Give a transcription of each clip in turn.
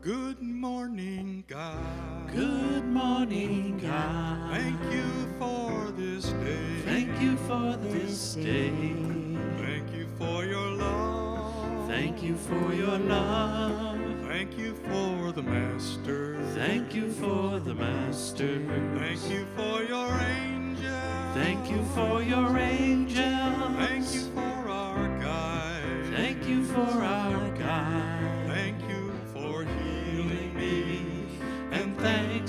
Good morning, God. Good morning, God. Thank you for this day. Thank you for this day. Thank you for your love. Thank you for your love. Thank you for the Master. Thank you for the Master. Thank you for your angel. Thank you for your angel. Thank you for our guide. Thank you for our guide.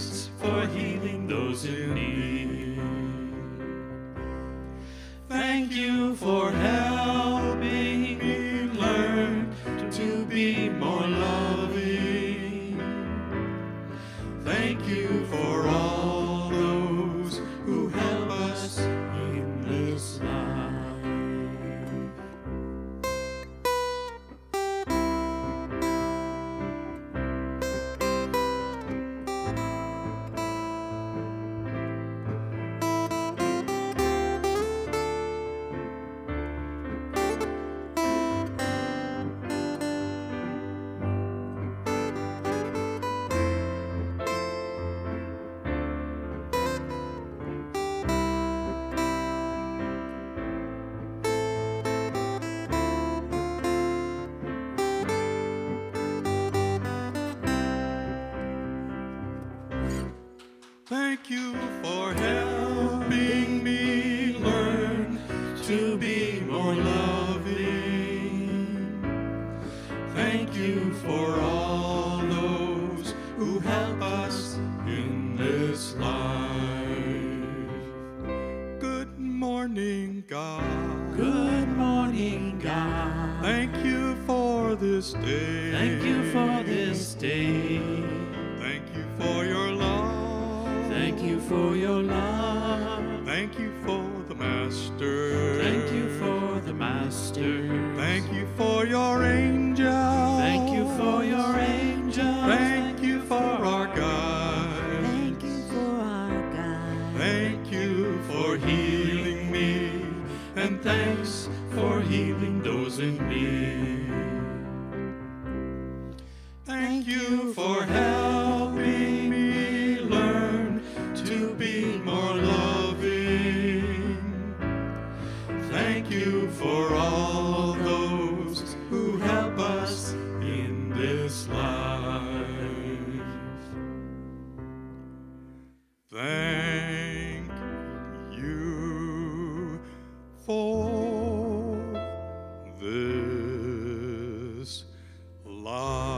Thanks for healing those in need. Thank you for helping me learn to be more loving. Thank you for all those who help us in this life. Thank you for helping me learn to be more loving. Thank you for all those who help us in this life. Good morning, God. Good morning, God. Thank you for this day. Thank you for this day. Thank you for your love. Thank you for your love. Thank you for the Master. Thank you for the Master. Thank you for your angel. Thank you for your angel. Thank you for our God. Thank you for our God. Thank you for healing me, and thanks for healing those in need. Thank you for helping me to be more loving. Thank you for all those who help us in this life. Thank you for this life.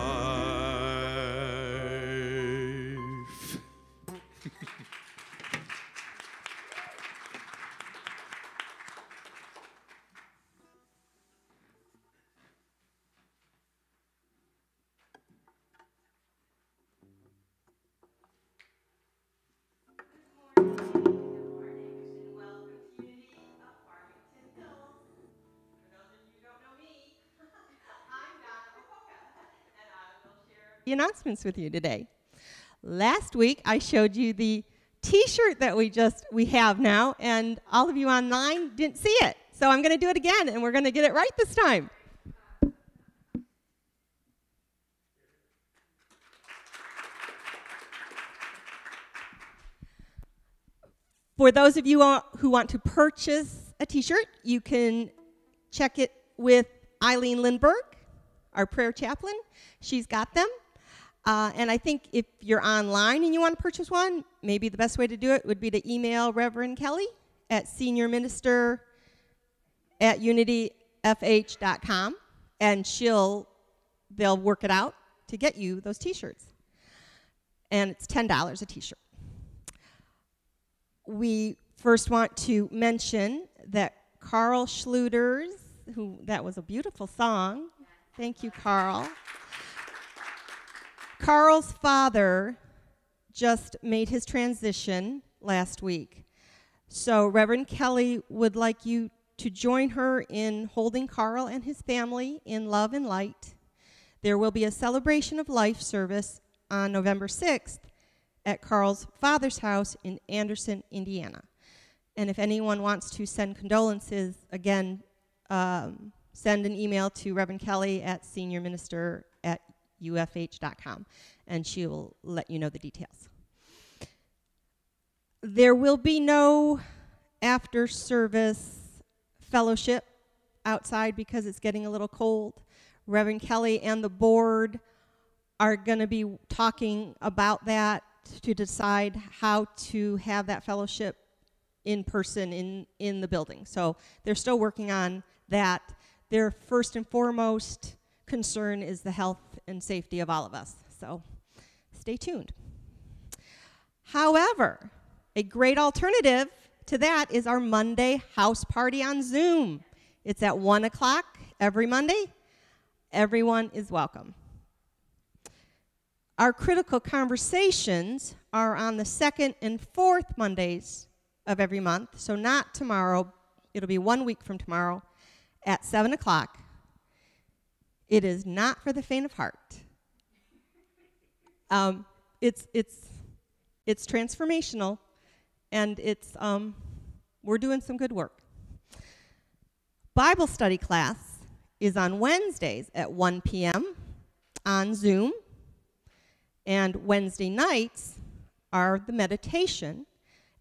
Announcements with you today. Last week I showed you the t-shirt that we have now, and all of you online didn't see it, so I'm going to do it again, and we're going to get it right this time. For those of you who want to purchase a t-shirt, you can check it with Eileen Lindbergh, our prayer chaplain. She's got them. And I think if you're online and you want to purchase one, maybe the best way to do it would be to email Reverend Kelly at seniorminister@unityfh.com, and they'll work it out to get you those t-shirts. And it's $10 a t-shirt. We first want to mention that Carl Schluters, that was a beautiful song. Thank you, Carl. Carl's father, just made his transition last week. So Reverend Kelly would like you to join her in holding Carl and his family in love and light. There will be a celebration of life service on November 6th at Carl's father's house in Anderson, Indiana. And if anyone wants to send condolences, again, send an email to Reverend Kelly at seniorminister@ufh.com, and she will let you know the details. There will be no after-service fellowship outside because it's getting a little cold. Reverend Kelly and the board are going to be talking about that to decide how to have that fellowship in person in the building. So they're still working on that. Their first and foremost concern is the health and safety of all of us. So stay tuned. However, a great alternative to that is our Monday house party on Zoom. It's at 1 o'clock every Monday. Everyone is welcome. Our critical conversations are on the second and fourth Mondays of every month, so not tomorrow. It'll be 1 week from tomorrow at 7 o'clock. It is not for the faint of heart. It's transformational. And it's, we're doing some good work. Bible study class is on Wednesdays at 1 p.m. on Zoom. And Wednesday nights are the meditation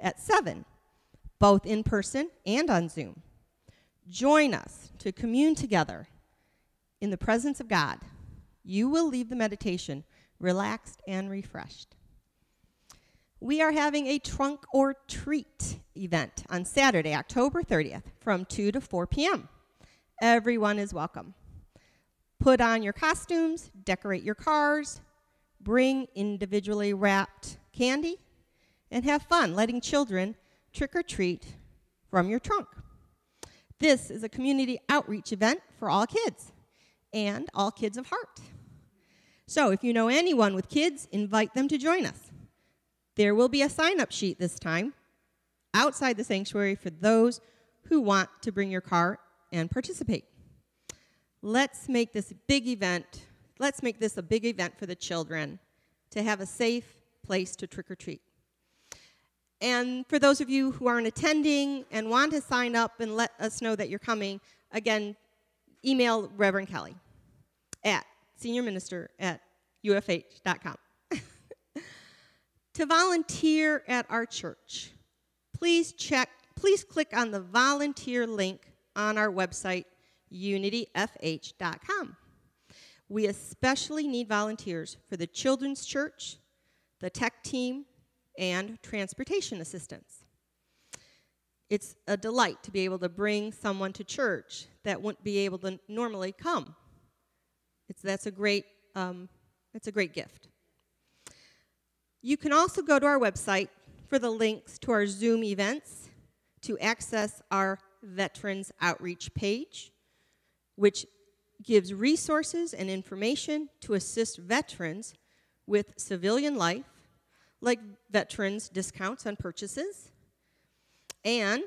at 7, both in person and on Zoom. Join us to commune together in the presence of God. You will leave the meditation relaxed and refreshed. We are having a trunk or treat event on Saturday, October 30th, from 2 to 4 p.m. Everyone is welcome. Put on your costumes, decorate your cars, bring individually wrapped candy, and have fun letting children trick or treat from your trunk. This is a community outreach event for all kids and all kids of heart. So if you know anyone with kids, invite them to join us. There will be a sign-up sheet this time outside the sanctuary for those who want to bring your car and participate. Let's make this a big event. Let's make this a big event for the children to have a safe place to trick or treat. And for those of you who aren't attending and want to sign up and let us know that you're coming, again, email Reverend Kelly at seniorminister@ufh.com. To volunteer at our church, please click on the volunteer link on our website, unityfh.com. We especially need volunteers for the children's church, the tech team, and transportation assistance. It's a delight to be able to bring someone to church that wouldn't be able to normally come. That's a great gift. You can also go to our website for the links to our Zoom events to access our Veterans Outreach page, which gives resources and information to assist veterans with civilian life, like veterans' discounts on purchases, and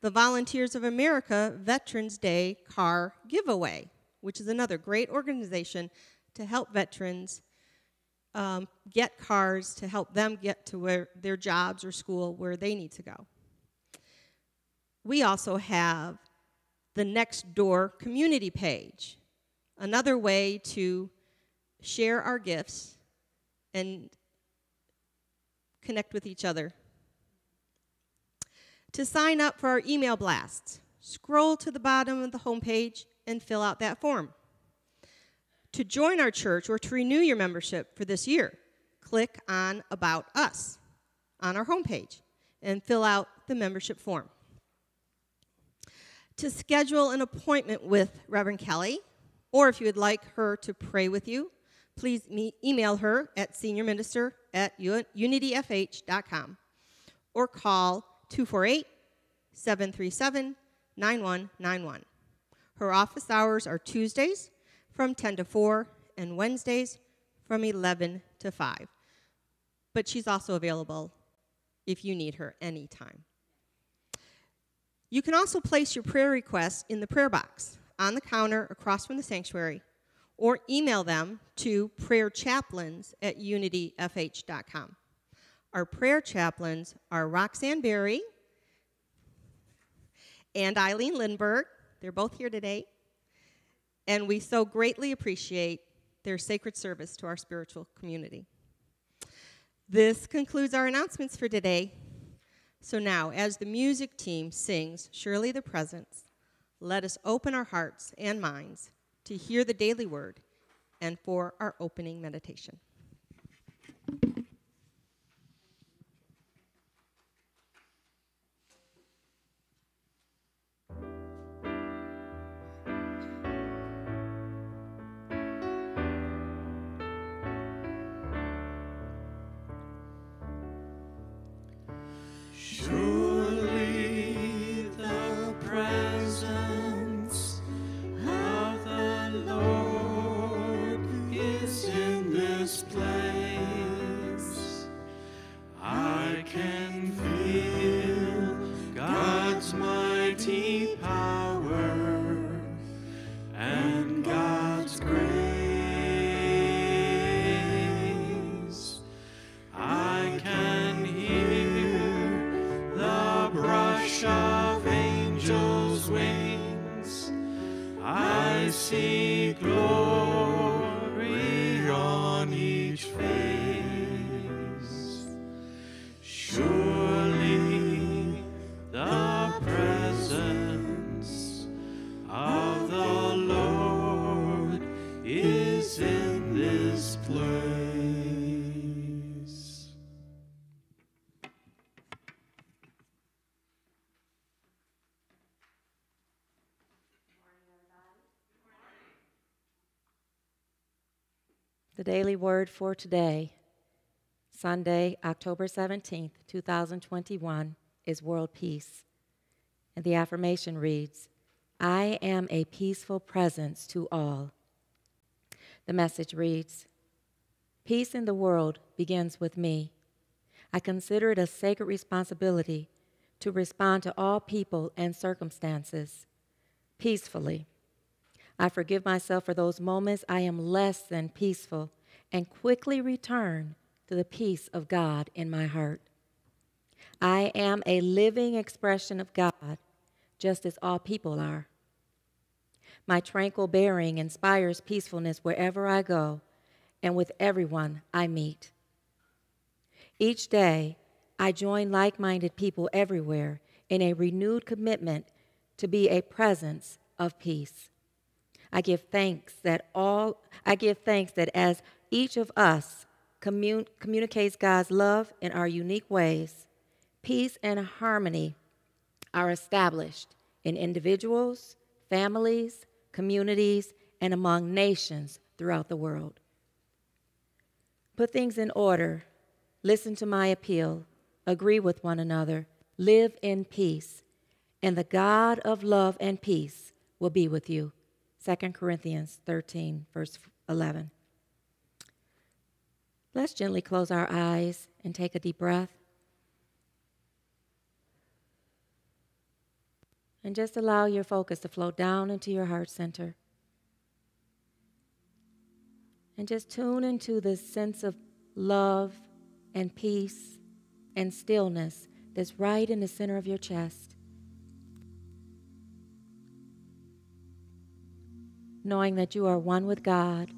the Volunteers of America Veterans Day Car Giveaway, which is another great organization to help veterans get cars to help them get to where their jobs or school where they need to go. We also have the Next Door community page, another way to share our gifts and connect with each other. To sign up for our email blasts, scroll to the bottom of the homepage and fill out that form. To join our church or to renew your membership for this year, click on About Us on our homepage and fill out the membership form. To schedule an appointment with Reverend Kelly, or if you would like her to pray with you, please email her at seniorminister@unityfh.com or call 248-737-9191. Her office hours are Tuesdays from 10 to 4, and Wednesdays from 11 to 5. but she's also available if you need her anytime. You can also place your prayer requests in the prayer box on the counter across from the sanctuary, or email them to prayerchaplains@unityfh.com. Our prayer chaplains are Roxanne Berry and Eileen Lindbergh. They're both here today, and we so greatly appreciate their sacred service to our spiritual community. This concludes our announcements for today. So now, as the music team sings Surely the Presence, let us open our hearts and minds to hear the daily word and for our opening meditation. The daily word for today, Sunday, October 17th, 2021, is world peace. And the affirmation reads, I am a peaceful presence to all. The message reads, peace in the world begins with me. I consider it a sacred responsibility to respond to all people and circumstances peacefully. I forgive myself for those moments I am less than peaceful and quickly return to the peace of God in my heart. I am a living expression of God, just as all people are. My tranquil bearing inspires peacefulness wherever I go and with everyone I meet. Each day, I join like-minded people everywhere in a renewed commitment to be a presence of peace. I give thanks that as each of us communicates God's love in our unique ways, peace and harmony are established in individuals, families, communities, and among nations throughout the world. Put things in order, listen to my appeal, agree with one another, live in peace, and the God of love and peace will be with you. 2 Corinthians 13, verse 11. Let's gently close our eyes and take a deep breath. And just allow your focus to flow down into your heart center. And just tune into this sense of love and peace and stillness that's right in the center of your chest. Knowing that you are one with God,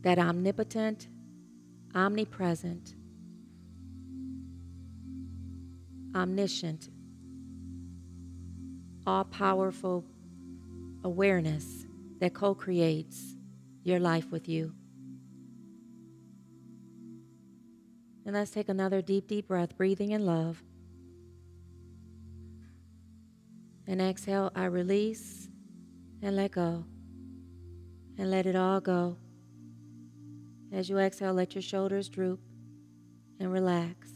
that omnipotent, omnipresent, omniscient, all-powerful awareness that co-creates your life with you. And let's take another deep, deep breath, breathing in love. And exhale, I release and let go. And let it all go. As you exhale, let your shoulders droop and relax.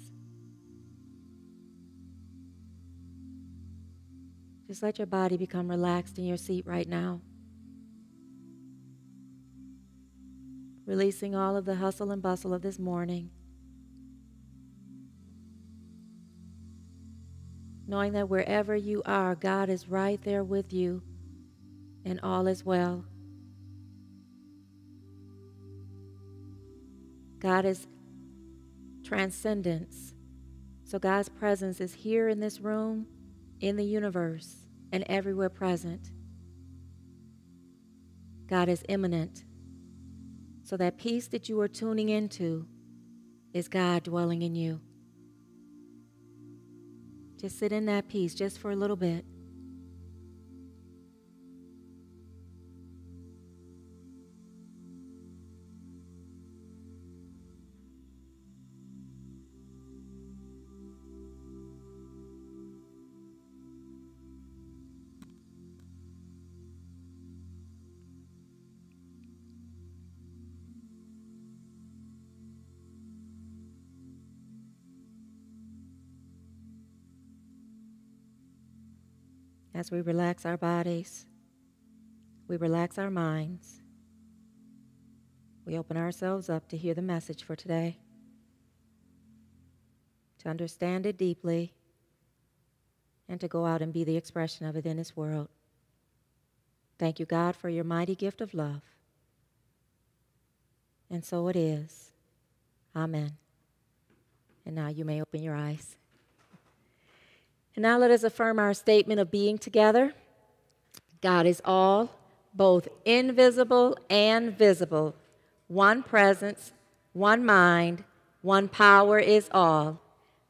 Just let your body become relaxed in your seat right now. releasing all of the hustle and bustle of this morning, knowing that wherever you are, God is right there with you and all is well. God is transcendence. So God's presence is here in this room, in the universe, and everywhere present. God is immanent. So that peace that you are tuning into is God dwelling in you. Just sit in that peace just for a little bit. As we relax our bodies, we relax our minds, we open ourselves up to hear the message for today, to understand it deeply, and to go out and be the expression of it in this world. Thank you, God, for your mighty gift of love. And so it is. Amen. And now you may open your eyes. And now let us affirm our statement of being together. God is all, both invisible and visible. One presence, one mind, one power is all.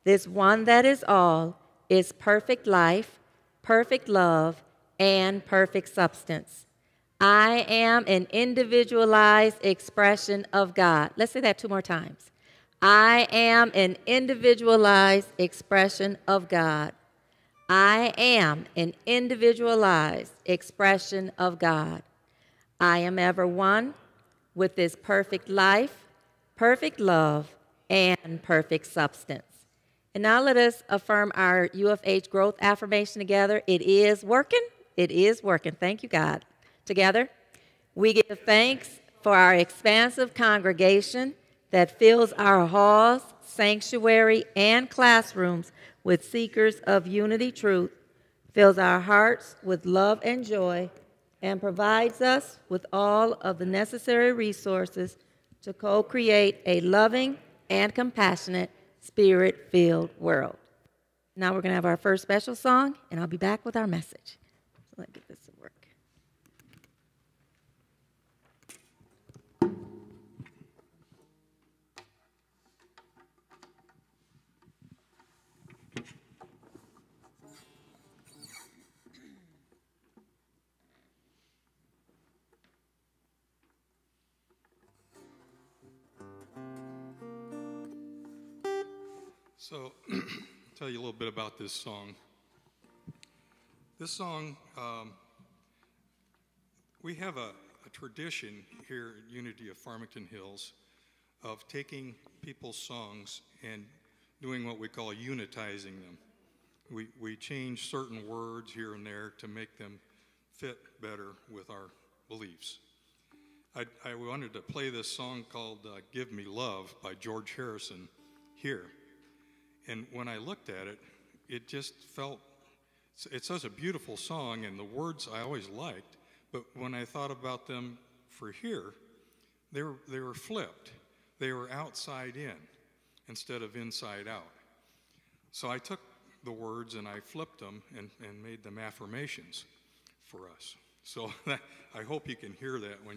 This one that is all is perfect life, perfect love, and perfect substance. I am an individualized expression of God. Let's say that two more times. I am an individualized expression of God. I am an individualized expression of God. I am ever one with this perfect life, perfect love, and perfect substance. And now let us affirm our U of H growth affirmation together. It is working. It is working. Thank you, God. Together, we give thanks for our expansive congregation that fills our halls, sanctuary, and classrooms with seekers of unity truth, fills our hearts with love and joy, and provides us with all of the necessary resources to co-create a loving and compassionate, spirit-filled world. Now we're going to have our first special song, and I'll be back with our message. So let's get this to work. So I'll tell you a little bit about this song. This song, we have a tradition here at Unity of Farmington Hills of taking people's songs and doing what we call unitizing them. We change certain words here and there to make them fit better with our beliefs. I wanted to play this song called Give Me Love by George Harrison here. And when I looked at it, it just felt, it's such a beautiful song and the words I always liked, but when I thought about them for here, they were flipped. They were outside in instead of inside out. So I took the words and I flipped them and made them affirmations for us. So I hope you can hear that when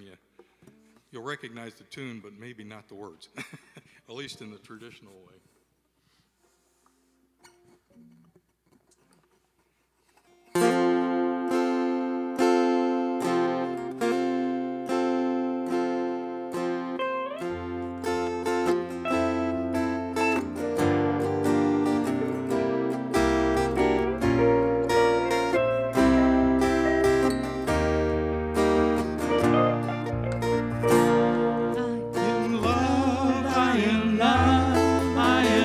you'll recognize the tune, but maybe not the words, at least in the traditional way. I am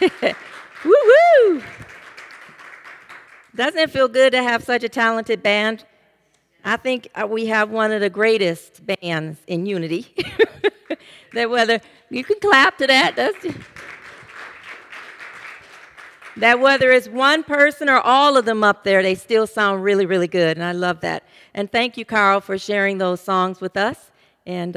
Woo-hoo! Doesn't it feel good to have such a talented band? I think we have one of the greatest bands in Unity. That whether you can clap to that, that's just, that whether it's one person or all of them up there, they still sound really, really good, and I love that. And thank you, Carl, for sharing those songs with us. And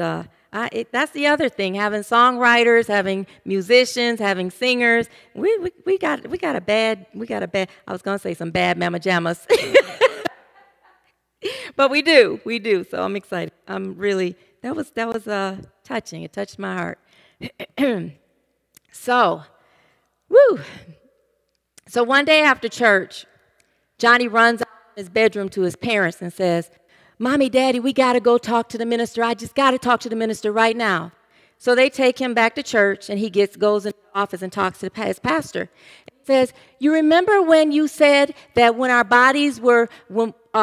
that's the other thing: having songwriters, having musicians, having singers. We got a bad. I was gonna say some bad mama jammas. But we do. So I'm excited. I'm really, that was touching. It touched my heart. So, woo. So one day after church, Johnny runs out of his bedroom to his parents and says, "Mommy, Daddy, we got to go talk to the minister. I just got to talk to the minister right now." So they take him back to church, and he goes into the office and talks to his pastor. He says, "You remember when you said that when our bodies were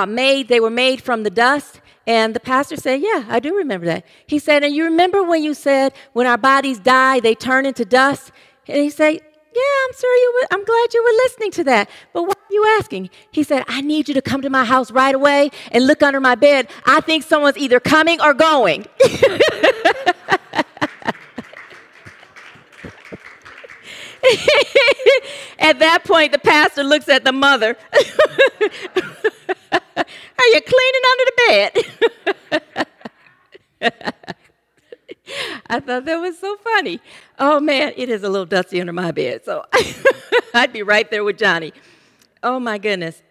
made, they were made from the dust?" And the pastor said, "Yeah, I do remember that." He said, "And you remember when you said when our bodies die, they turn into dust?" And he said, "Yeah, I'm glad you were listening to that. But why are you asking?" He said, "I need you to come to my house right away and look under my bed. I think someone's either coming or going." At that point, the pastor looks at the mother. "Are you cleaning under the bed?" I thought that was so funny. Oh, man, it is a little dusty under my bed, so I'd be right there with Johnny. Oh, my goodness.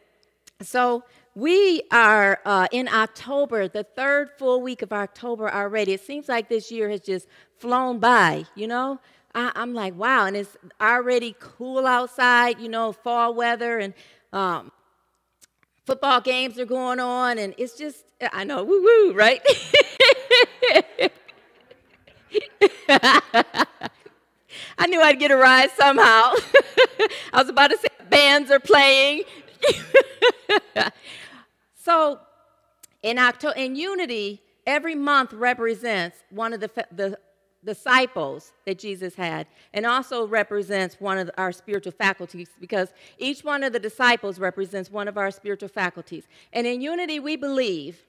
So we are in October, the third full week of October already. It seems like this year has just flown by, you know. I'm like, wow, and it's already cool outside, you know, fall weather, and football games are going on, and it's just, I know, woo-woo, right? I knew I'd get a ride somehow. I was about to say bands are playing. So in October, in Unity, every month represents one of the disciples that Jesus had, and also represents one of our spiritual faculties, because each one of the disciples represents one of our spiritual faculties. And in Unity, we believe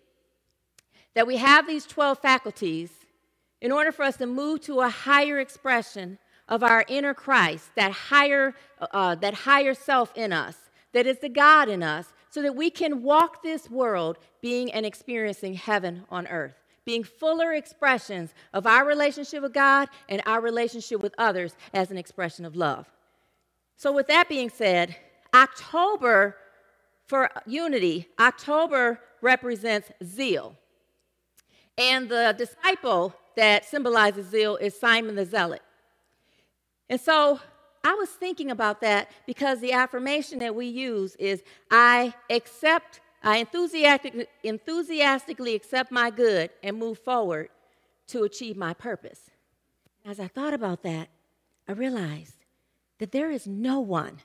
that we have these 12 faculties in order for us to move to a higher expression of our inner Christ, that higher self in us, that is the God in us, so that we can walk this world being and experiencing heaven on earth, being fuller expressions of our relationship with God and our relationship with others as an expression of love. So with that being said, October for Unity, October represents zeal. And the disciple that symbolizes zeal is Simon the Zealot. And so I was thinking about that, because the affirmation that we use is, I enthusiastically accept my good and move forward to achieve my purpose. As I thought about that, I realized that there is no one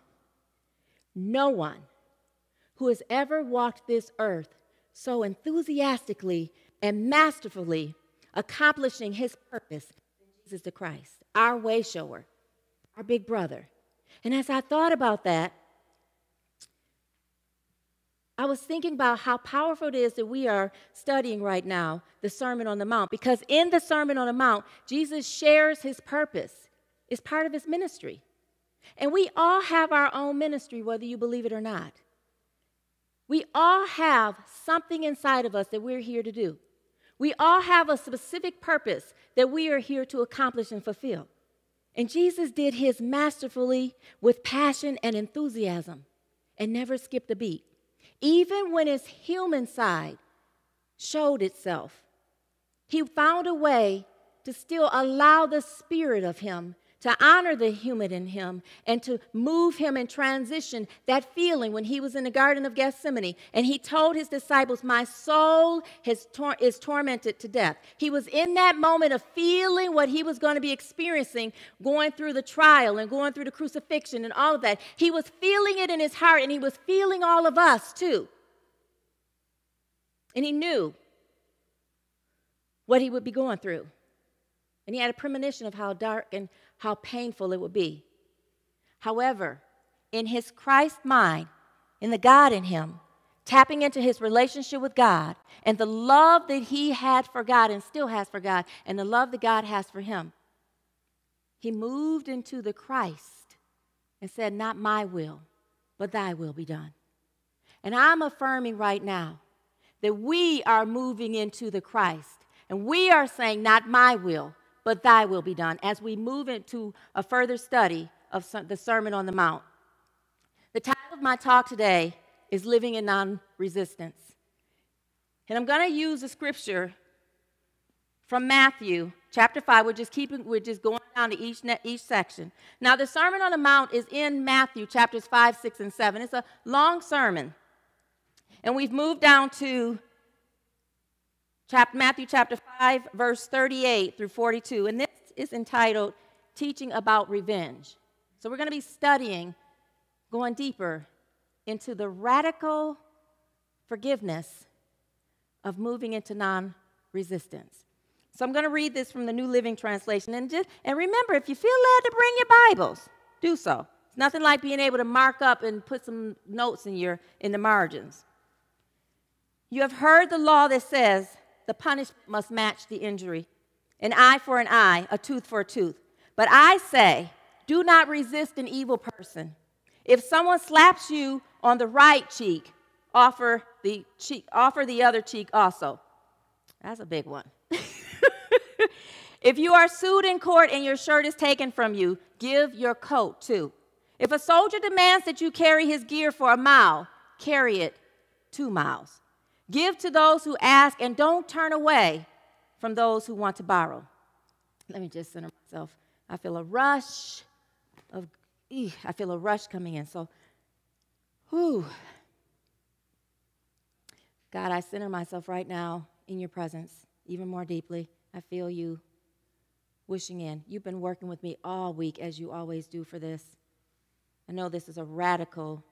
who has ever walked this earth so enthusiastically and masterfully accomplishing his purpose, Jesus the Christ, our way shower, our big brother. And as I thought about that, I was thinking about how powerful it is that we are studying right now the Sermon on the Mount, because in the Sermon on the Mount, Jesus shares his purpose. It's part of his ministry. And we all have our own ministry, whether you believe it or not. We all have something inside of us that we're here to do. We all have a specific purpose that we are here to accomplish and fulfill. And Jesus did his masterfully with passion and enthusiasm and never skipped a beat. Even when his human side showed itself, he found a way to still allow the spirit of him to honor the human in him and to move him and transition that feeling when he was in the Garden of Gethsemane. And he told his disciples, "My soul is tormented to death." He was in that moment of feeling what he was going to be experiencing, going through the trial and going through the crucifixion and all of that. He was feeling it in his heart, and he was feeling all of us too. And he knew what he would be going through. And he had a premonition of how dark and how painful it would be. However, in his Christ mind, in the God in him, tapping into his relationship with God and the love that he had for God and still has for God and the love that God has for him, he moved into the Christ and said, not my will, but thy will be done. And I'm affirming right now that we are moving into the Christ and we are saying, not my will, but thy will be done, as we move into a further study of the Sermon on the Mount. The title of my talk today is Living in Non-Resistance. And I'm going to use a scripture from Matthew chapter 5. We're just going down to each section. Now, the Sermon on the Mount is in Matthew chapters 5, 6, and 7. It's a long sermon. And we've moved down to Matthew chapter 5, verse 38 through 42. And this is entitled, Teaching About Revenge. So we're going to be studying, going deeper into the radical forgiveness of moving into non-resistance. So I'm going to read this from the New Living Translation. And remember, if you feel led to bring your Bibles, do so. It's nothing like being able to mark up and put some notes in the margins. You have heard the law that says the punishment must match the injury. An eye for an eye, a tooth for a tooth. But I say, do not resist an evil person. If someone slaps you on the right cheek, offer the other cheek also. That's a big one. If you are sued in court and your shirt is taken from you, give your coat too. If a soldier demands that you carry his gear for a mile, carry it 2 miles. Give to those who ask, and don't turn away from those who want to borrow. Let me just center myself. I feel a rush of coming in. So, God, I center myself right now in your presence even more deeply. I feel you wishing in. You've been working with me all week, as you always do for this. I know this is a radical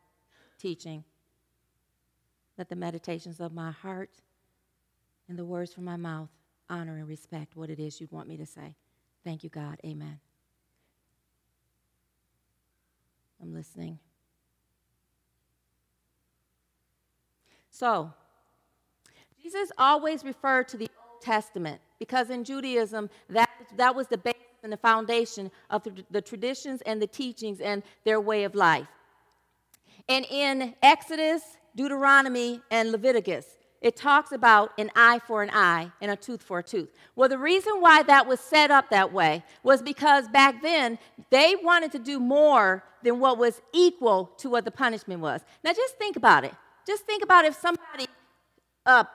teaching. Let the meditations of my heart and the words from my mouth honor and respect what it is you'd want me to say. Thank you, God. Amen. I'm listening. So, Jesus always referred to the Old Testament because in Judaism, that was the basis and the foundation of the traditions and the teachings and their way of life. And in Exodus, Deuteronomy, and Leviticus, it talks about an eye for an eye and a tooth for a tooth. Well, the reason why that was set up that way was because back then they wanted to do more than what was equal to what the punishment was. Now, just think about it. Just think about if somebody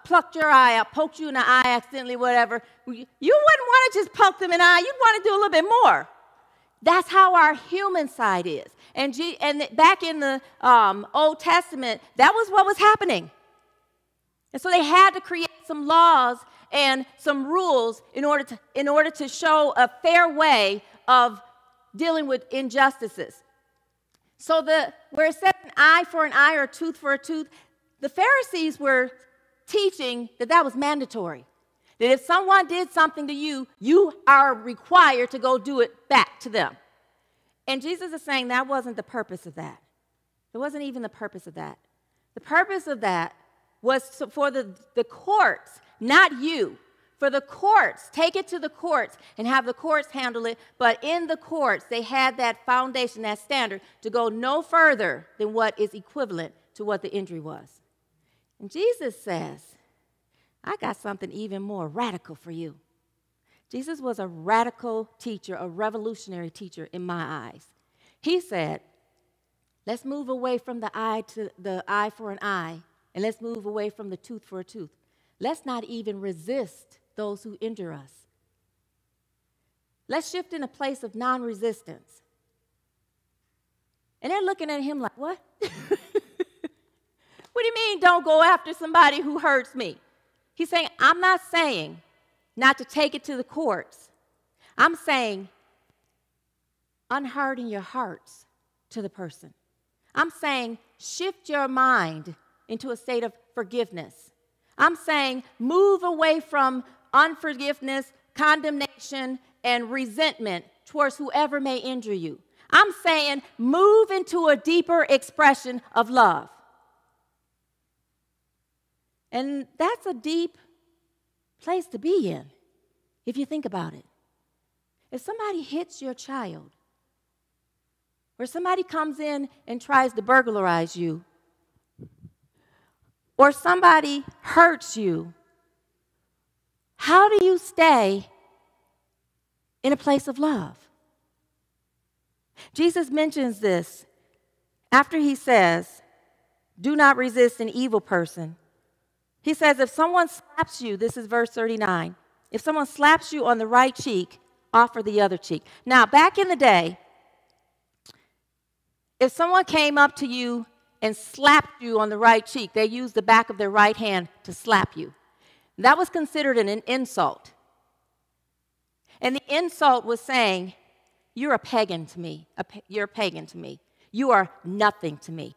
plucked your eye out, poked you in the eye accidentally, whatever. You wouldn't want to just poke them in the eye. You'd want to do a little bit more. That's how our human side is. And back in the Old Testament, that was what was happening. And so they had to create some laws and some rules in order to show a fair way of dealing with injustices. So where it said an eye for an eye or a tooth for a tooth, the Pharisees were teaching that was mandatory. That if someone did something to you, you are required to go do it back to them. And Jesus is saying that wasn't the purpose of that. It wasn't even the purpose of that. The purpose of that was for the courts, not you. For the courts, take it to the courts and have the courts handle it. But in the courts, they had that foundation, that standard, to go no further than what is equivalent to what the injury was. And Jesus says, I got something even more radical for you. Jesus was a radical teacher, a revolutionary teacher in my eyes. He said, let's move away from the eye for an eye. And let's move away from the tooth for a tooth. Let's not even resist those who injure us. Let's shift in a place of non-resistance. And they're looking at him like, what? What do you mean don't go after somebody who hurts me? He's saying, I'm not saying not to take it to the courts. I'm saying unharden your hearts to the person. I'm saying shift your mind into a state of forgiveness. I'm saying move away from unforgiveness, condemnation, and resentment towards whoever may injure you. I'm saying move into a deeper expression of love. And that's a deep place to be in, if you think about it. If somebody hits your child, or somebody comes in and tries to burglarize you, or somebody hurts you, how do you stay in a place of love? Jesus mentions this after he says, do not resist an evil person. He says, if someone slaps you, this is verse 39, if someone slaps you on the right cheek, offer the other cheek. Now, back in the day, if someone came up to you and slapped you on the right cheek, they used the back of their right hand to slap you. That was considered an insult. And the insult was saying, you're a pagan to me. You're a pagan to me. You are nothing to me.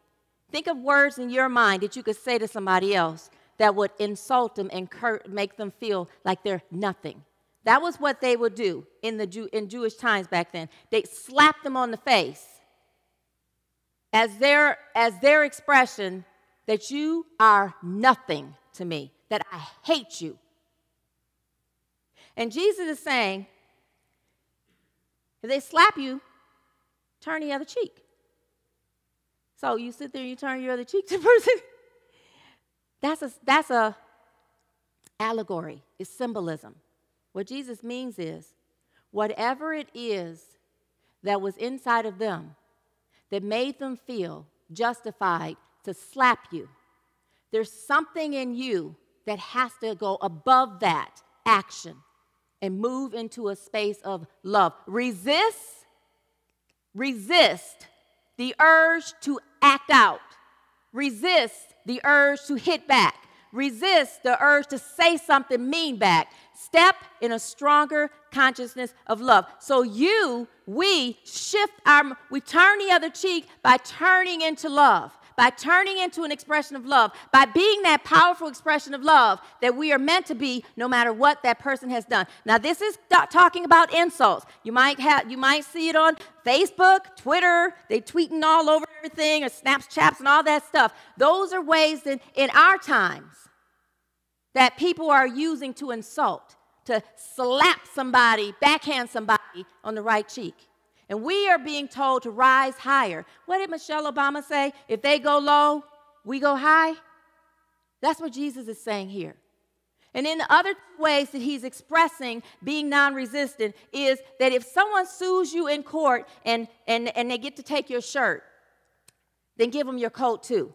Think of words in your mind that you could say to somebody else that would insult them and make them feel like they're nothing. That was what they would do in the Jewish times back then. They slapped them on the face as their expression that you are nothing to me, that I hate you. And Jesus is saying, if they slap you, turn the other cheek. So you sit there and you turn your other cheek to the person. That's a allegory. It's symbolism. What Jesus means is, whatever it is that was inside of them that made them feel justified to slap you, there's something in you that has to go above that action and move into a space of love. Resist the urge to act out. Resist the urge to hit back. Resist the urge to say something mean back. Step in a stronger consciousness of love. So we shift we turn the other cheek by turning into love, by turning into an expression of love, by being that powerful expression of love that we are meant to be no matter what that person has done. Now, this is talking about insults. You might see it on Facebook, Twitter, they tweeting all over everything, or Snapchats and all that stuff. Those are ways in our times that people are using to insult, to slap somebody, backhand somebody on the right cheek. And we are being told to rise higher. What did Michelle Obama say? If they go low, we go high. That's what Jesus is saying here. And in other ways that he's expressing being non-resistant is that if someone sues you in court and they get to take your shirt, then give them your coat too.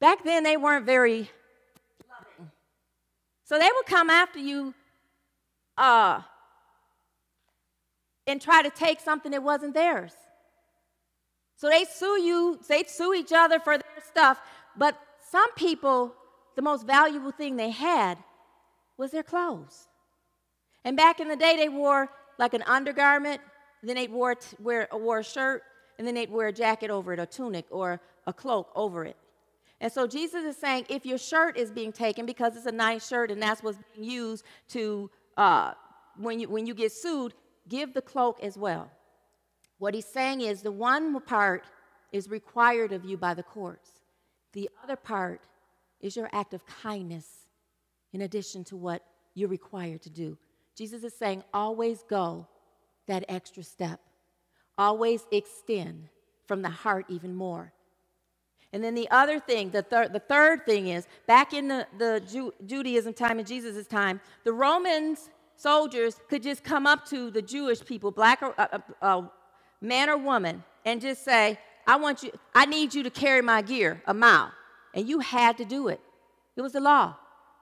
Back then, they weren't very loving. So they would come after you and try to take something that wasn't theirs. So they sue you, they sue each other for their stuff, but some people, the most valuable thing they had was their clothes. And back in the day, they wore like an undergarment, then they wore a shirt, and then they'd wear a jacket over it, a tunic, or a cloak over it. And so Jesus is saying, if your shirt is being taken because it's a nice shirt and that's what's being used to, when you get sued, give the cloak as well. What he's saying is the one part is required of you by the courts. The other part is your act of kindness in addition to what you're required to do. Jesus is saying always go that extra step. Always extend from the heart even more. And then the other thing, the third thing is, back in the Judaism time, in Jesus' time, the Romans soldiers could just come up to the Jewish people, black or man or woman, and just say, I need you to carry my gear a mile. And you had to do it. It was the law.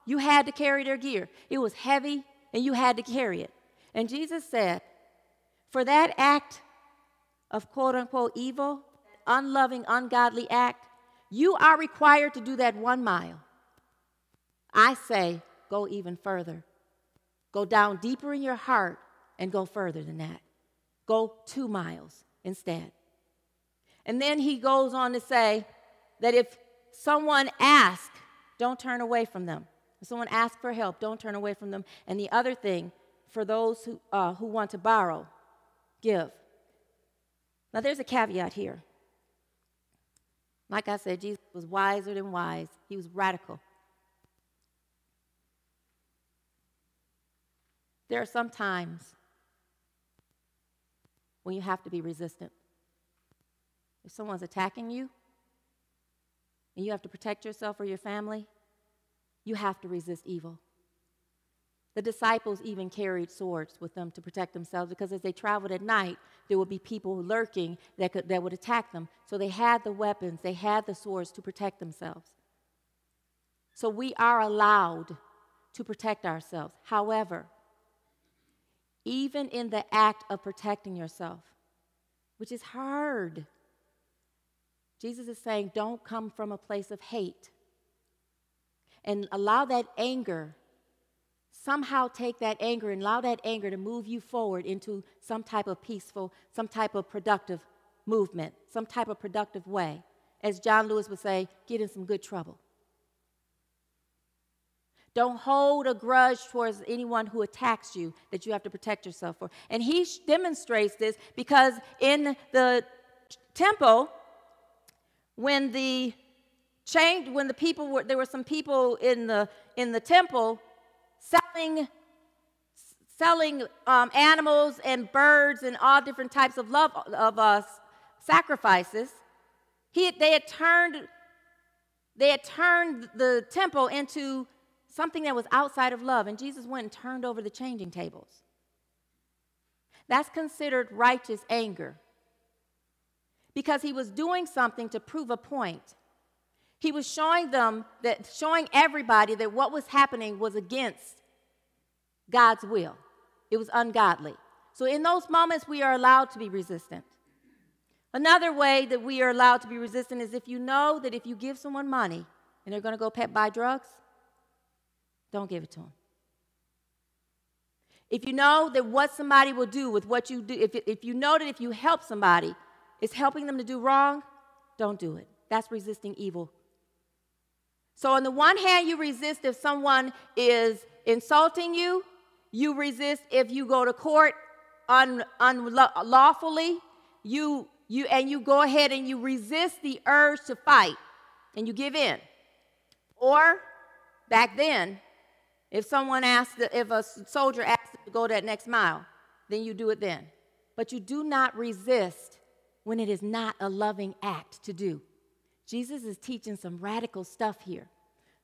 You had to carry their gear. It was heavy, and you had to carry it. And Jesus said, for that act of quote-unquote evil, unloving, ungodly act, you are required to do that 1 mile. I say, go even further. Go down deeper in your heart and go further than that. Go 2 miles instead. And then he goes on to say that if someone asks, don't turn away from them. If someone asks for help, don't turn away from them. And the other thing, for those who want to borrow, give. Now, there's a caveat here. Like I said, Jesus was wiser than wise. He was radical. There are some times when you have to be resistant. If someone's attacking you and you have to protect yourself or your family, you have to resist evil. The disciples even carried swords with them to protect themselves, because as they traveled at night, there would be people lurking that would attack them. So they had the weapons, they had the swords to protect themselves. So we are allowed to protect ourselves. However, even in the act of protecting yourself, which is hard, Jesus is saying, don't come from a place of hate and allow that anger. Somehow take that anger and allow that anger to move you forward into some type of peaceful, some type of productive movement, some type of productive way. As John Lewis would say, get in some good trouble. Don't hold a grudge towards anyone who attacks you that you have to protect yourself for. And he demonstrates this because in the temple, there were some people in the temple selling animals and birds and all different types of sacrifices. They had turned the temple into something that was outside of love, and Jesus went and turned over the changing tables. That's considered righteous anger, because he was doing something to prove a point. He was showing everybody that what was happening was against God's will. It was ungodly. So in those moments, we are allowed to be resistant. Another way that we are allowed to be resistant is if you know that if you give someone money and they're going to go buy drugs, don't give it to them. If you know that what somebody will do with what you do, if you know that if you help somebody, it's helping them to do wrong, don't do it. That's resisting evil. So on the one hand, you resist if someone is insulting you. You resist if you go to court unlawfully. You go ahead and you resist the urge to fight, and you give in. Or back then, if a soldier asked to go that next mile, then you do it then. But you do not resist when it is not a loving act to do. Jesus is teaching some radical stuff here.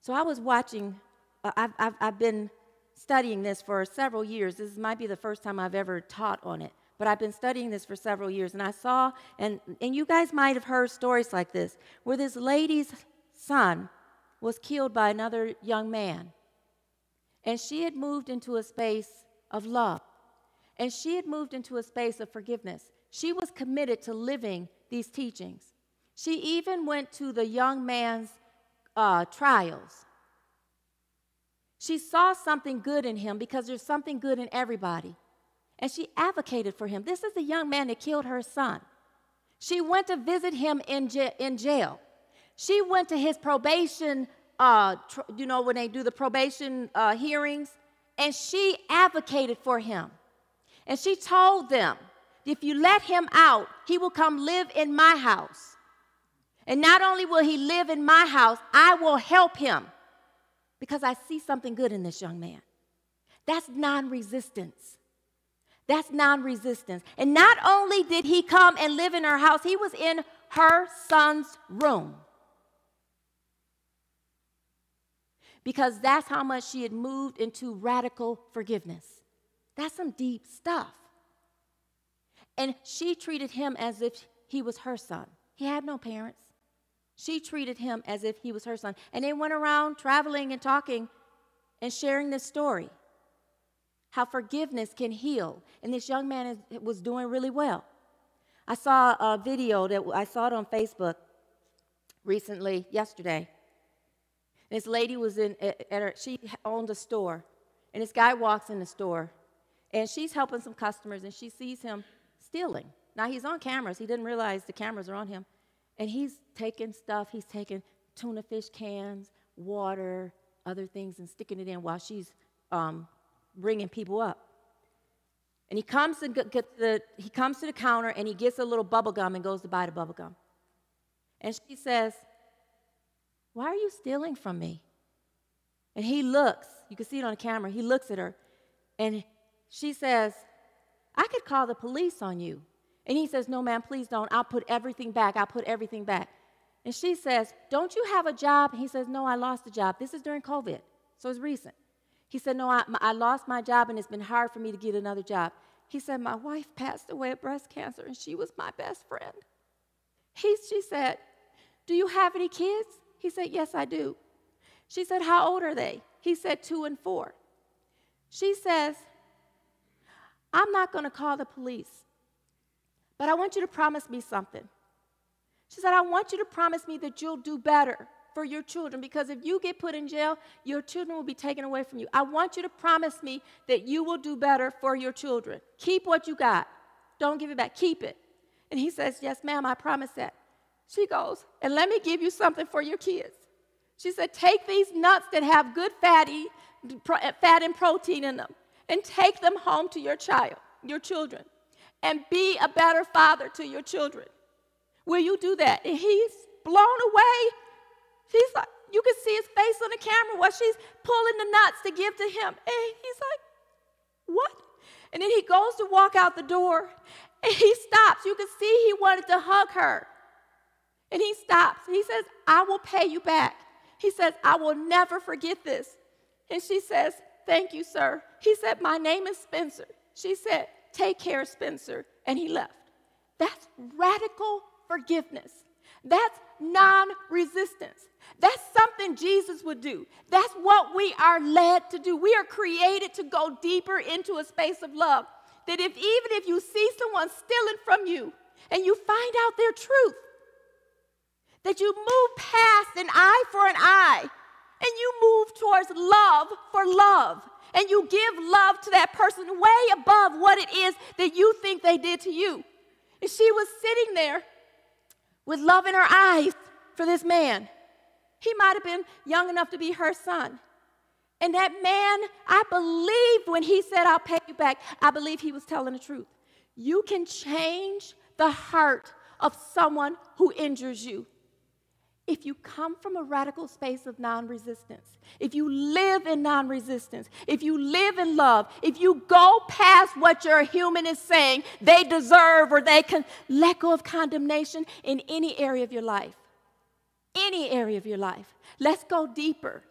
So I was watching, I've been studying this for several years. This might be the first time I've ever taught on it, but I've been studying this for several years, and I saw, and you guys might have heard stories like this, where this lady's son was killed by another young man, and she had moved into a space of love, and she had moved into a space of forgiveness. She was committed to living these teachings. She even went to the young man's trials. She saw something good in him, because there's something good in everybody. And she advocated for him. This is the young man that killed her son. She went to visit him in jail. She went to his probation, when they do the probation hearings, and she advocated for him. And she told them, if you let him out, he will come live in my house. And not only will he live in my house, I will help him, because I see something good in this young man. That's non-resistance. That's non-resistance. And not only did he come and live in her house, he was in her son's room, because that's how much she had moved into radical forgiveness. That's some deep stuff. And she treated him as if he was her son. He had no parents. She treated him as if he was her son. And they went around traveling and talking and sharing this story, how forgiveness can heal. And this young man was doing really well. I saw a video I saw it on Facebook recently, yesterday. This lady was she owned a store. And this guy walks in the store, and she's helping some customers, and she sees him stealing. Now, he's on cameras. He didn't realize the cameras are on him. And he's taking stuff. He's taking tuna fish cans, water, other things, and sticking it in while she's bringing people up. And he comes to the counter and he gets a little bubble gum and goes to buy the bubble gum. And she says, "Why are you stealing from me?" And he looks, you can see it on the camera, he looks at her, and she says, "I could call the police on you." And he says, "No, ma'am, please don't. I'll put everything back. I'll put everything back." And she says, "Don't you have a job?" He says, "No, I lost the job." This is during COVID, so it's recent. He said, "No, I lost my job, and it's been hard for me to get another job." He said, "My wife passed away of breast cancer, and she was my best friend." She said, "Do you have any kids?" He said, "Yes, I do." She said, "How old are they?" He said, 2 and 4. She says, "I'm not going to call the police, but I want you to promise me something." She said, "I want you to promise me that you'll do better for your children, because if you get put in jail, your children will be taken away from you. I want you to promise me that you will do better for your children. Keep what you got. Don't give it back. Keep it." And he says, "Yes, ma'am, I promise that." She goes, "And let me give you something for your kids." She said, "Take these nuts that have good fat and protein in them, and take them home to your children, and be a better father to your children. Will you do that?" And he's blown away. He's like, you can see his face on the camera while she's pulling the nuts to give to him. And he's like, "What?" And then he goes to walk out the door, and he stops. You can see he wanted to hug her. And he stops. He says, "I will pay you back." He says, "I will never forget this." And she says, "Thank you, sir." He said, "My name is Spencer." She said, "Take care, Spencer." And he left. That's radical forgiveness. That's non-resistance. That's something Jesus would do. That's what we are led to do. We are created to go deeper into a space of love. That even if you see someone stealing from you and you find out their truth, that you move past an eye for an eye and you move towards love for love, and you give love to that person way above what it is that you think they did to you. And she was sitting there with love in her eyes for this man. He might have been young enough to be her son. And that man, I believe when he said, "I'll pay you back," I believe he was telling the truth. You can change the heart of someone who injures you if you come from a radical space of non-resistance, if you live in non-resistance, if you live in love, if you go past what your human is saying they deserve or they can, let go of condemnation in any area of your life. Any area of your life. Let's go deeper.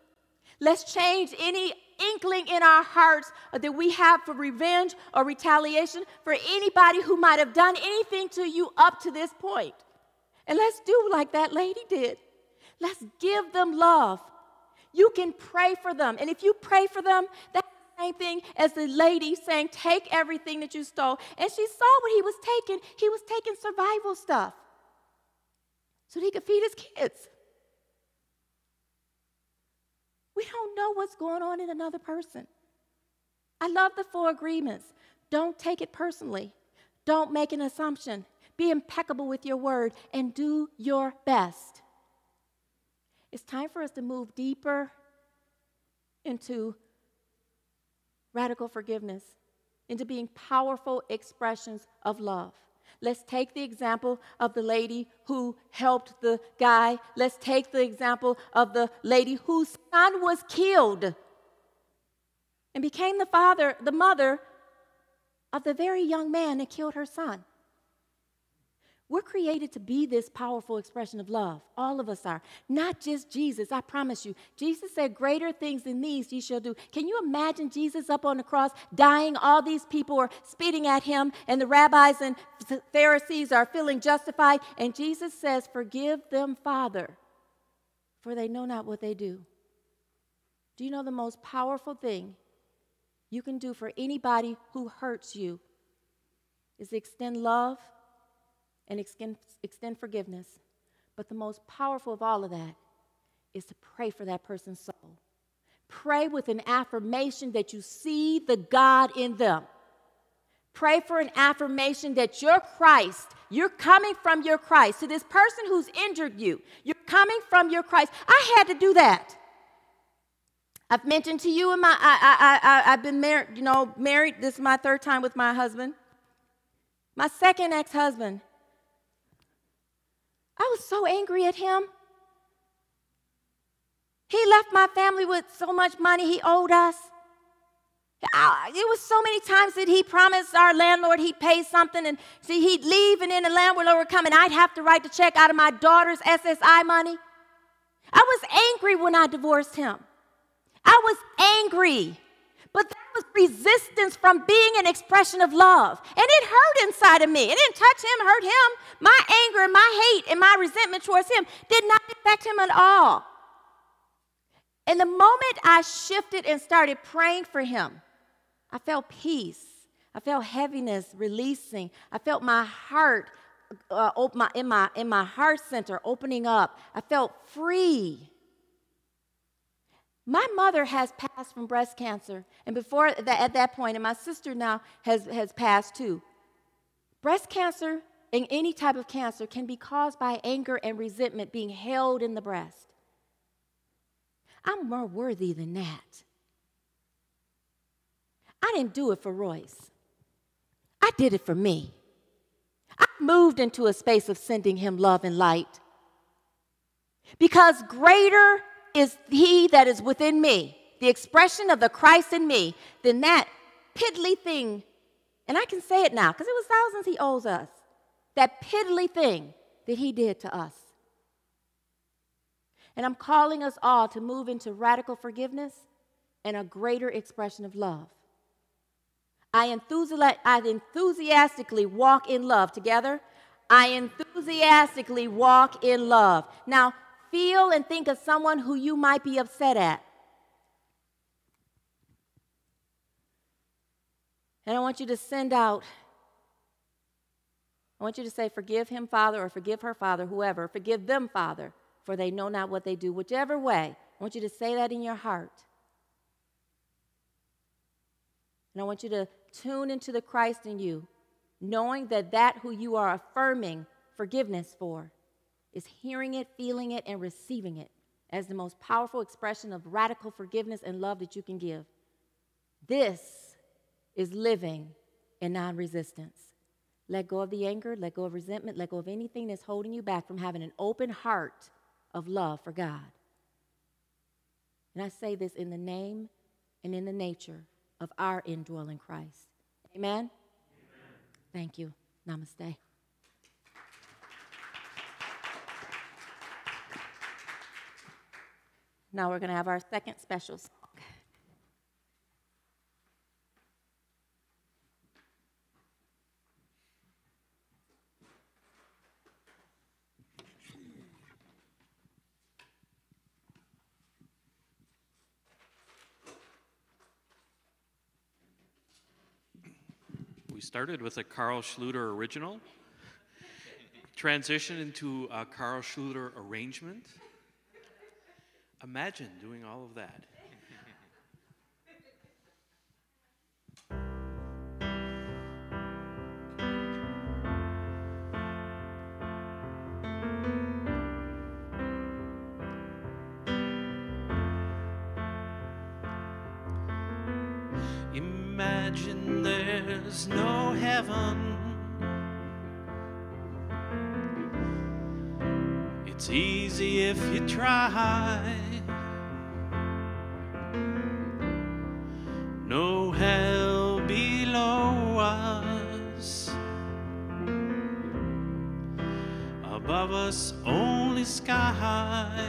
Let's change any inkling in our hearts that we have for revenge or retaliation for anybody who might have done anything to you up to this point. And let's do like that lady did. Let's give them love. You can pray for them. And if you pray for them, that's the same thing as the lady saying, "Take everything that you stole." And she saw what he was taking. He was taking survival stuff so that he could feed his kids. We don't know what's going on in another person. I love the 4 agreements. Don't take it personally. Don't make an assumption. Be impeccable with your word and do your best. It's time for us to move deeper into radical forgiveness, into being powerful expressions of love. Let's take the example of the lady who helped the guy. Let's take the example of the lady whose son was killed and became the mother of the very young man that killed her son. We're created to be this powerful expression of love. All of us are. Not just Jesus, I promise you. Jesus said, "Greater things than these ye shall do." Can you imagine Jesus up on the cross dying? All these people are spitting at him, and the rabbis and Pharisees are feeling justified. And Jesus says, "Forgive them, Father, for they know not what they do." Do you know the most powerful thing you can do for anybody who hurts you is extend love and extend forgiveness? But the most powerful of all of that is to pray for that person's soul. Pray with an affirmation that you see the God in them. Pray for an affirmation that your Christ, you're coming from your Christ. To this person who's injured you, you're coming from your Christ. I had to do that. I've mentioned to you, I've been married, married. This is my third time with my husband. My second ex-husband. I was so angry at him. He left my family with so much money he owed us. It was so many times that he promised our landlord he'd pay something, and see, he'd leave, and then the landlord would come, and I'd have to write the check out of my daughter's SSI money. I was angry when I divorced him. I was angry, but that was resistance from being an expression of love, and it hurt inside of me. It didn't touch him, hurt him. My anger and my hate and my resentment towards him did not affect him at all. And the moment I shifted and started praying for him, I felt peace. I felt heaviness releasing. I felt my heart in my heart center opening up. I felt free. My mother has passed from breast cancer, and before that, at that point, and my sister now has passed too. Breast cancer and any type of cancer can be caused by anger and resentment being held in the breast. I'm more worthy than that. I didn't do it for Royce. I did it for me. I moved into a space of sending him love and light, because greater is he that is within me, the expression of the Christ in me, than that piddly thing. And I can say it now, because it was thousands he owes us. That piddly thing that he did to us. And I'm calling us all to move into radical forgiveness and a greater expression of love. I enthusiastically walk in love. Together, I enthusiastically walk in love. Now, feel and think of someone who you might be upset at. And I want you to say, forgive him, Father, or forgive her, Father, whoever. Forgive them, Father, for they know not what they do. Whichever way, I want you to say that in your heart. And I want you to tune into the Christ in you, knowing that that who you are affirming forgiveness for is hearing it, feeling it, and receiving it as the most powerful expression of radical forgiveness and love that you can give. This is living in non-resistance. Let go of the anger, let go of resentment, let go of anything that's holding you back from having an open heart of love for God. And I say this in the name and in the nature of our indwelling Christ. Amen? Amen. Thank you. Namaste. Now we're going to have our second special song. We started with a Carl Schluter original, transitioned into a Carl Schluter arrangement. Imagine doing all of that. Imagine there's no heaven. It's easy if you try. No hell below us, above us only sky.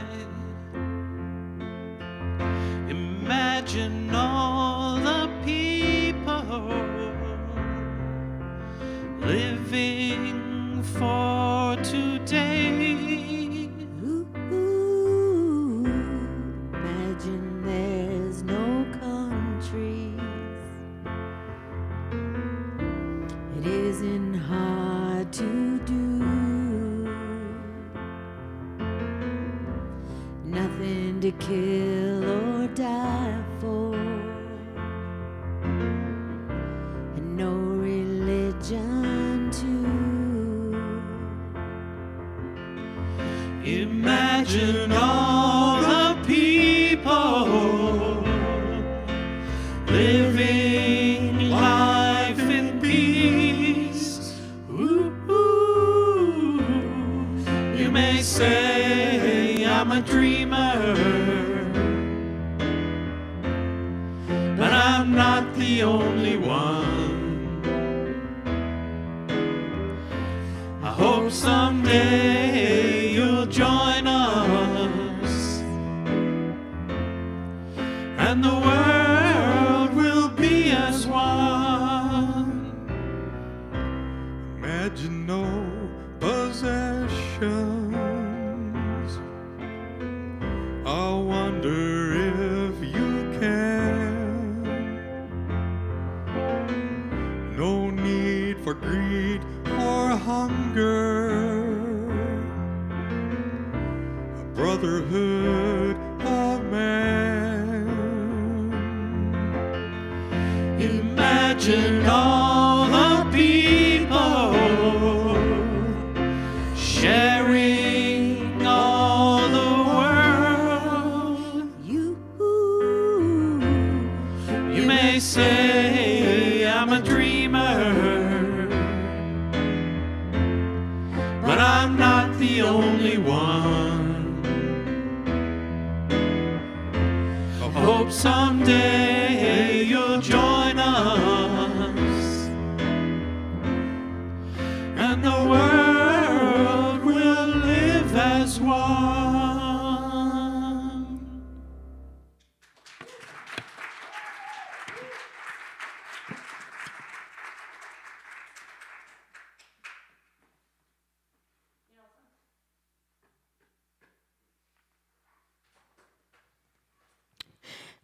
Imagine all the people living for today. Kill or die for. I'm not the only one. I hope someday you'll join us, and the world will be as one. Imagine no possessions. I wonder. For greed or hunger, a brotherhood of man. Imagine all the people sharing all the world. You may say I'm a dreamer, but I'm not the only one. I hope someday you'll join us, and the world will live as one.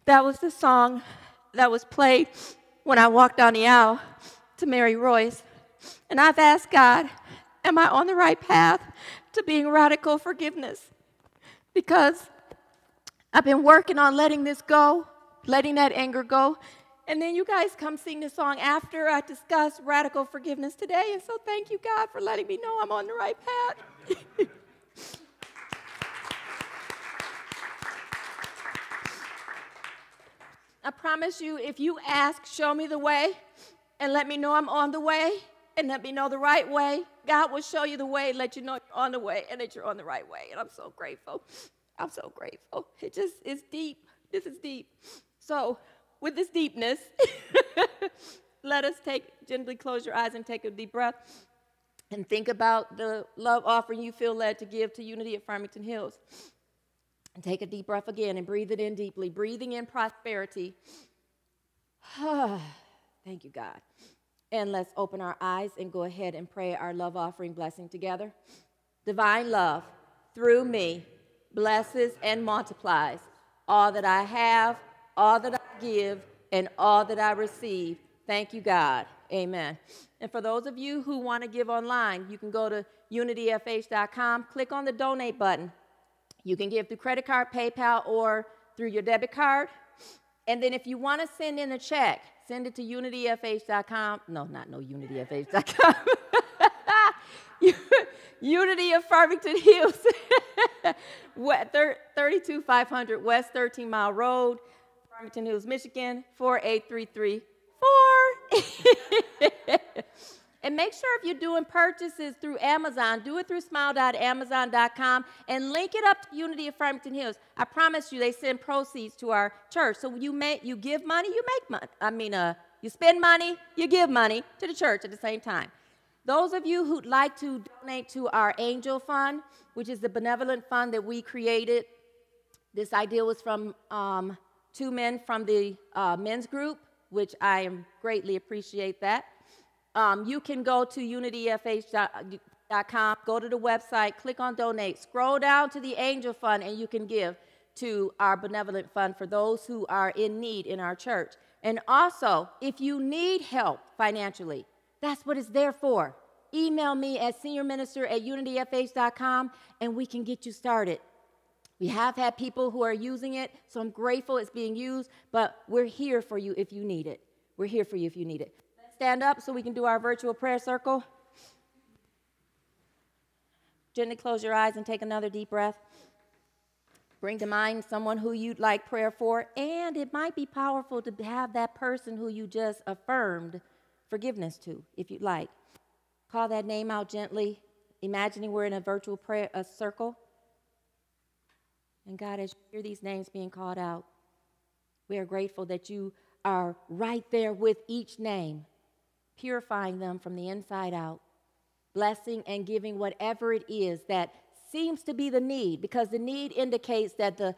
That was the song that was played when I walked down the aisle to marry Royce. And I've asked God, am I on the right path to being radical forgiveness? Because I've been working on letting this go, letting that anger go. And then you guys come sing the song after I discuss radical forgiveness today. And so thank you, God, for letting me know I'm on the right path. I promise you, if you ask, show me the way, and let me know I'm on the way, and let me know the right way, God will show you the way, let you know you're on the way, and that you're on the right way. And I'm so grateful. I'm so grateful. It just is deep. This is deep. So with this deepness, let us gently close your eyes and take a deep breath and think about the love offering you feel led to give to Unity of Farmington Hills. And take a deep breath again and breathe it in deeply, breathing in prosperity. Thank you, God. And let's open our eyes and go ahead and pray our love offering blessing together. Divine love, through me, blesses and multiplies all that I have, all that I give, and all that I receive. Thank you, God. Amen. And for those of you who want to give online, you can go to unityfh.com, click on the donate button. You can give through credit card, PayPal, or through your debit card. And then if you want to send in a check, send it to unityfh.com. No, not no, unityfh.com. Unity of Farmington Hills, 32500 West 13 Mile Road, Farmington Hills, Michigan, 48334. And make sure if you're doing purchases through Amazon, do it through smile.amazon.com and link it up to Unity of Farmington Hills. I promise you, they send proceeds to our church. So you give money, you make money. You spend money, you give money to the church at the same time. Those of you who'd like to donate to our Angel Fund, which is the benevolent fund that we created, this idea was from two men from the men's group, which I greatly appreciate that. You can go to unityfh.com, go to the website, click on donate, scroll down to the Angel Fund, and you can give to our benevolent fund for those who are in need in our church. And also, if you need help financially, that's what it's there for. Email me at seniorminister@unityfh.com, and we can get you started. We have had people who are using it, so I'm grateful it's being used, but we're here for you if you need it. We're here for you if you need it. Stand up so we can do our virtual prayer circle. Gently close your eyes and take another deep breath. Bring to mind someone who you'd like prayer for, and it might be powerful to have that person who you just affirmed forgiveness to, if you'd like. Call that name out gently, imagining we're in a virtual prayer circle. And God, as you hear these names being called out, we are grateful that you are right there with each name, purifying them from the inside out, blessing and giving whatever it is that seems to be the need, because the need indicates that the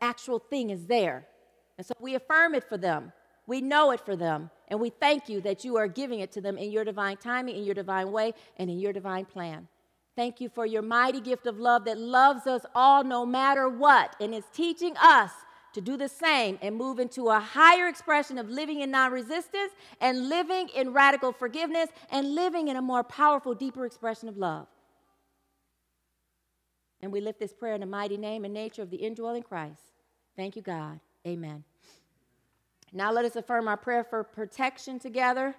actual thing is there. And so we affirm it for them. We know it for them. And we thank you that you are giving it to them in your divine timing, in your divine way, and in your divine plan. Thank you for your mighty gift of love that loves us all no matter what, and is teaching us to do the same and move into a higher expression of living in non-resistance and living in radical forgiveness and living in a more powerful, deeper expression of love. And we lift this prayer in the mighty name and nature of the indwelling Christ. Thank you, God. Amen. Now let us affirm our prayer for protection together.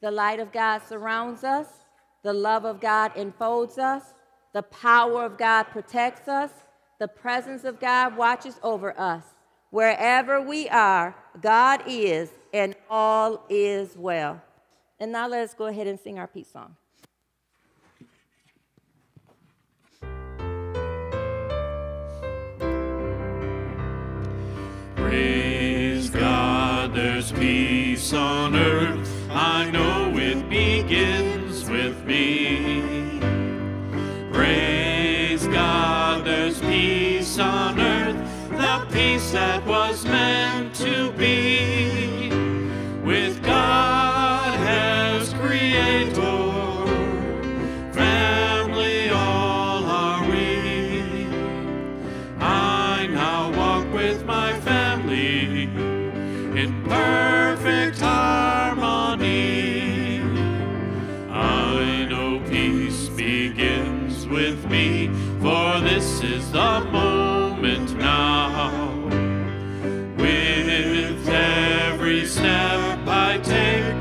The light of God surrounds us. The love of God enfolds us. The power of God protects us. The presence of God watches over us. Wherever we are, God is, and all is well. And now let us go ahead and sing our peace song. Praise God, there's peace on earth. I know it begins with me. Praise God, there's peace on earth, the peace that was meant to be. With God as Creator, family all are we. I now walk with my family in perfect harmony. I know peace begins with me, for this is the moment now. With every step I take,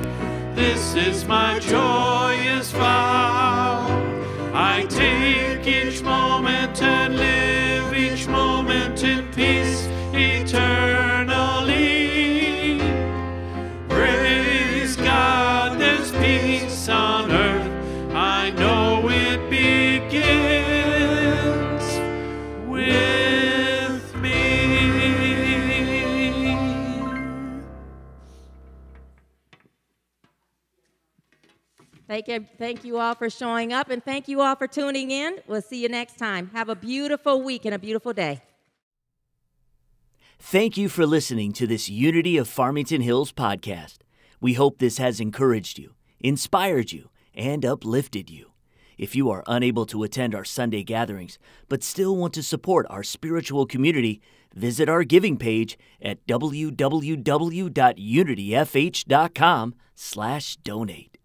this is my joyous vow. I take each moment and live each moment in peace eternally. On earth, I know it begins with me. Thank you all for showing up, and thank you all for tuning in. We'll see you next time. Have a beautiful week and a beautiful day. Thank you for listening to this Unity of Farmington Hills podcast. We hope this has encouraged you, inspired you, and uplifted you. If you are unable to attend our Sunday gatherings but still want to support our spiritual community, visit our giving page at www.unityfh.com/donate.